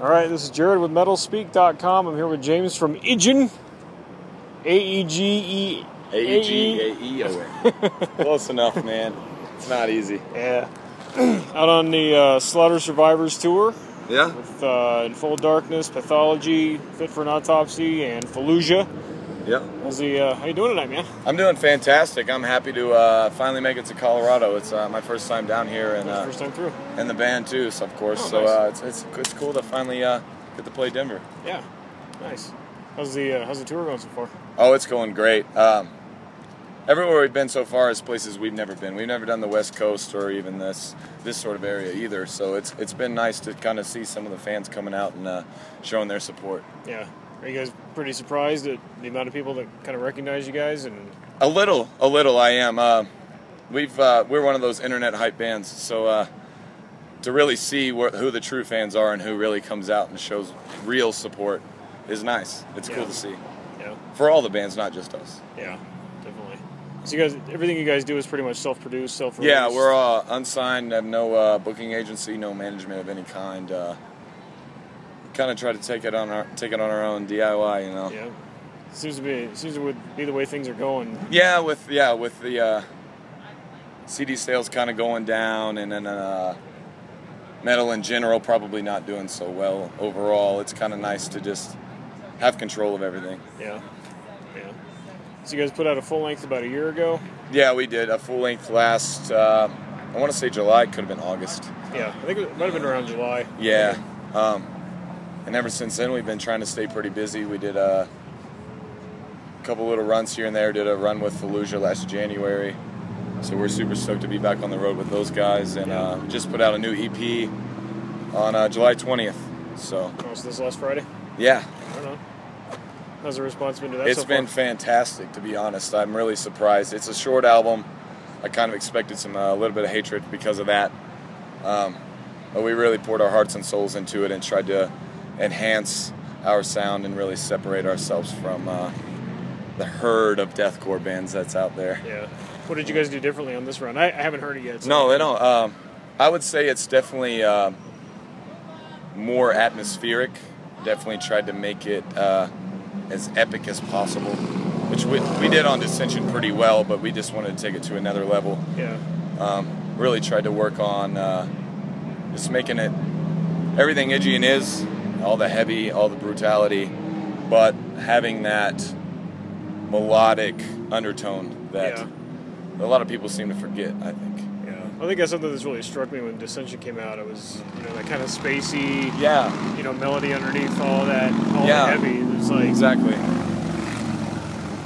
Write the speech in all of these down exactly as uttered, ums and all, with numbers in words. All right, this is Jared with Metalspeak dot com. I'm here with James from Igen. A E G E. A E G A E O N. Close enough, man. It's not easy. Yeah. Out on the uh, Slaughter Survivors Tour. Yeah. With uh, In Full Darkness, Pathology, Fit for an Autopsy, and Fallujah. Yeah. How's the, uh, how you doing tonight, man? I'm doing fantastic. I'm happy to uh, finally make it to Colorado. It's uh, my first time down here, and uh, first time through, and the band too, so of course. Oh, so nice. uh, it's, it's it's cool to finally uh, get to play Denver. Yeah. Nice. How's the uh, how's the tour going so far? Oh, it's going great. Um, everywhere we've been so far is places we've never been. We've never done the West Coast or even this this sort of area either. So it's it's been nice to kind of see some of the fans coming out and uh, showing their support. Yeah. Are you guys pretty surprised at the amount of people that kind of recognize you guys? And a little, a little, I am. Uh, we've uh, we're one of those internet hype bands, so uh, to really see where, who the true fans are and who really comes out and shows real support is nice. It's yeah. cool to see. Yeah. For all the bands, not just us. Yeah, definitely. So you guys, everything you guys do is pretty much self-produced, self-released. Yeah, we're uh, unsigned. Have no uh, booking agency, no management of any kind. Uh, Kind of try to take it on our take it on our own D I Y, you know. Yeah, seems to be seems to be the way things are going. Yeah, with yeah with the uh, C D sales kind of going down, and then uh, metal in general probably not doing so well overall. It's kind of nice to just have control of everything. Yeah, yeah. So you guys put out a full length about a year ago. Yeah, we did a full length last. Uh, I want to say July. Could have been August. Yeah, I think it might have been around July. Yeah. Um, And ever since then, we've been trying to stay pretty busy. We did a couple little runs here and there. Did a run with Fallujah last January. So we're super stoked to be back on the road with those guys. And yeah. uh, just put out a new E P on uh, July twentieth. So oh, so this last Friday? Yeah. I don't know. How's the response been to that It's so been far? Fantastic, to be honest. I'm really surprised. It's a short album. I kind of expected some a uh, little bit of hatred because of that. Um, but we really poured our hearts and souls into it and tried to enhance our sound and really separate ourselves from uh, the herd of deathcore bands that's out there. Yeah. What did you guys do differently on this run? I, I haven't heard it yet. So. No, they don't. Um, I would say it's definitely uh, more atmospheric. Definitely tried to make it uh, as epic as possible, which we, we did on Dissension pretty well, but we just wanted to take it to another level. Yeah. Um, really tried to work on uh, just making it everything Igen is. All the heavy, all the brutality, but having that melodic undertone that yeah. a lot of people seem to forget, I think. Yeah. I think that's something that's really struck me when Dissension came out. It was, you know, that kind of spacey, yeah. you know, melody underneath all that, all yeah. the heavy. It's like exactly.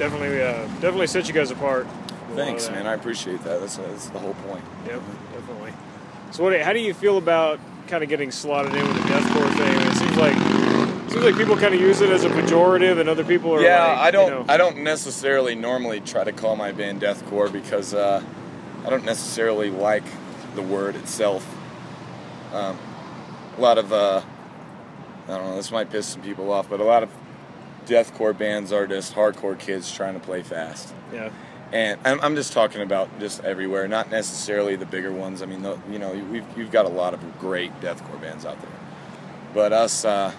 Definitely, uh, definitely set you guys apart. Thanks, man. I appreciate that. That's, that's the whole point. Yep, definitely. So, what? How do you feel about kind of getting slotted in with the deathcore thing? It seems like it seems like people kind of use it as a pejorative, and other people are yeah. Like, I don't you know. I don't necessarily normally try to call my band deathcore because uh, I don't necessarily like the word itself. Um, a lot of uh, I don't know. This might piss some people off, but a lot of deathcore bands are just hardcore kids trying to play fast. Yeah. And I'm just talking about just everywhere, not necessarily the bigger ones. I mean, you know, we've, you've got a lot of great deathcore bands out there. But us, uh,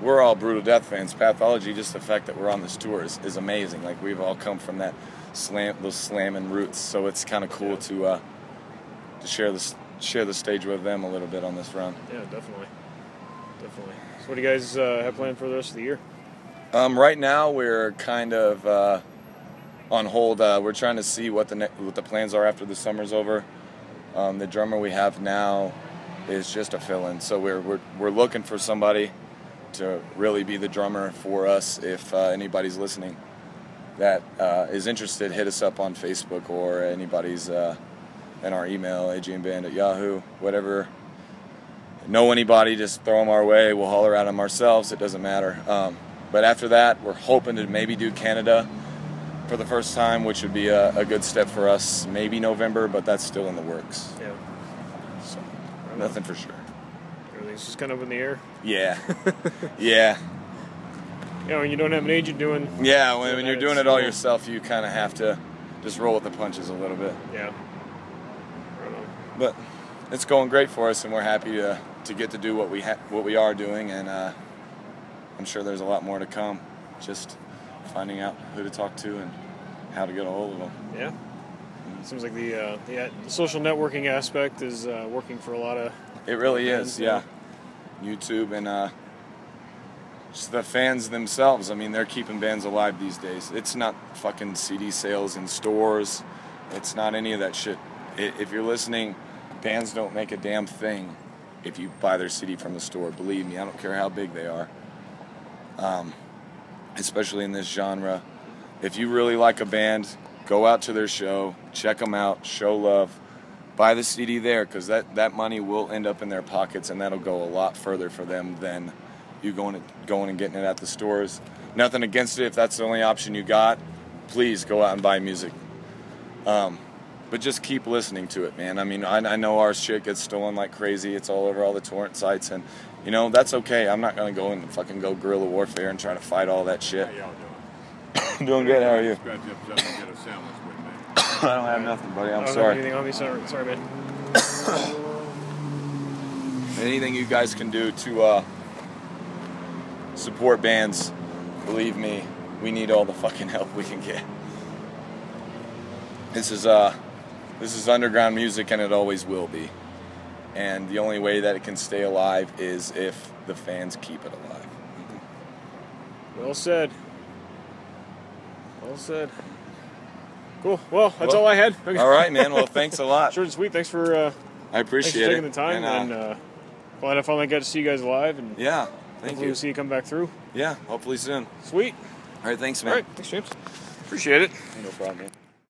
we're all brutal death fans. Pathology, just the fact that we're on this tour is, is amazing. Like, we've all come from that slam, those slamming roots. So it's kind of cool to uh, to share this, share the stage with them a little bit on this run. Yeah, definitely, definitely. So what do you guys uh, have planned for the rest of the year? Um, right now, we're kind of Uh, on hold. Uh, we're trying to see what the what the plans are after the summer's over. Um, the drummer we have now is just a fill-in, so we're we're we're looking for somebody to really be the drummer for us. If uh, anybody's listening that uh, is interested, hit us up on Facebook or anybody's uh, in our email, agenband at yahoo, whatever. Know anybody? Just throw them our way. We'll holler at them ourselves. It doesn't matter. Um, but after that, we're hoping to maybe do Canada for the first time, which would be a, a good step for us. Maybe November, but that's still in the works. Yeah. So, nothing for sure. Everything's just kind of up in the air? Yeah. yeah. You know, when you don't have an agent doing... Yeah, when, when you're doing it all yourself, you kind of have to just roll with the punches a little bit. Yeah. But it's going great for us, and we're happy to to get to do what we ha what we are doing, and uh, I'm sure there's a lot more to come. Just finding out who to talk to and how to get a hold of them. Yeah, it seems like the uh, the social networking aspect is uh, working for a lot of. It really is, yeah. YouTube and uh, just the fans themselves. I mean, they're keeping bands alive these days. It's not fucking C D sales in stores. It's not any of that shit. It, if you're listening, bands don't make a damn thing if you buy their C D from the store. Believe me, I don't care how big they are. Um, especially in this genre. If you really like a band, go out to their show, check them out, show love. Buy the C D there, because that, that money will end up in their pockets, and that'll go a lot further for them than you going, going and getting it at the stores. Nothing against it. If that's the only option you got, please go out and buy music. Um, but just keep listening to it, man. I mean, I, I know our shit gets stolen like crazy. It's all over all the torrent sites, and, you know, that's okay. I'm not going to go and fucking go guerrilla warfare and try to fight all that shit. How y'all doing? Doing good. How are you? Scratch up something and get a sandwich. I don't have nothing, buddy. I'm I don't sorry. Have anything on me. Sorry, sorry, man. Anything you guys can do to uh, support bands, believe me, we need all the fucking help we can get. This is uh, this is underground music, and it always will be. And the only way that it can stay alive is if the fans keep it alive. Well said. Well said. Cool. Well, that's well, all I had. Okay. All right, man. Well, thanks a lot. Short and sweet. Thanks for. Uh, I appreciate thanks for taking it. the time, and, uh, and uh, glad I finally got to see you guys live. And yeah, thank hopefully you. We'll see you come back through. Yeah, hopefully soon. Sweet. All right, thanks, man. All right, thanks, James. Appreciate it. No problem, man.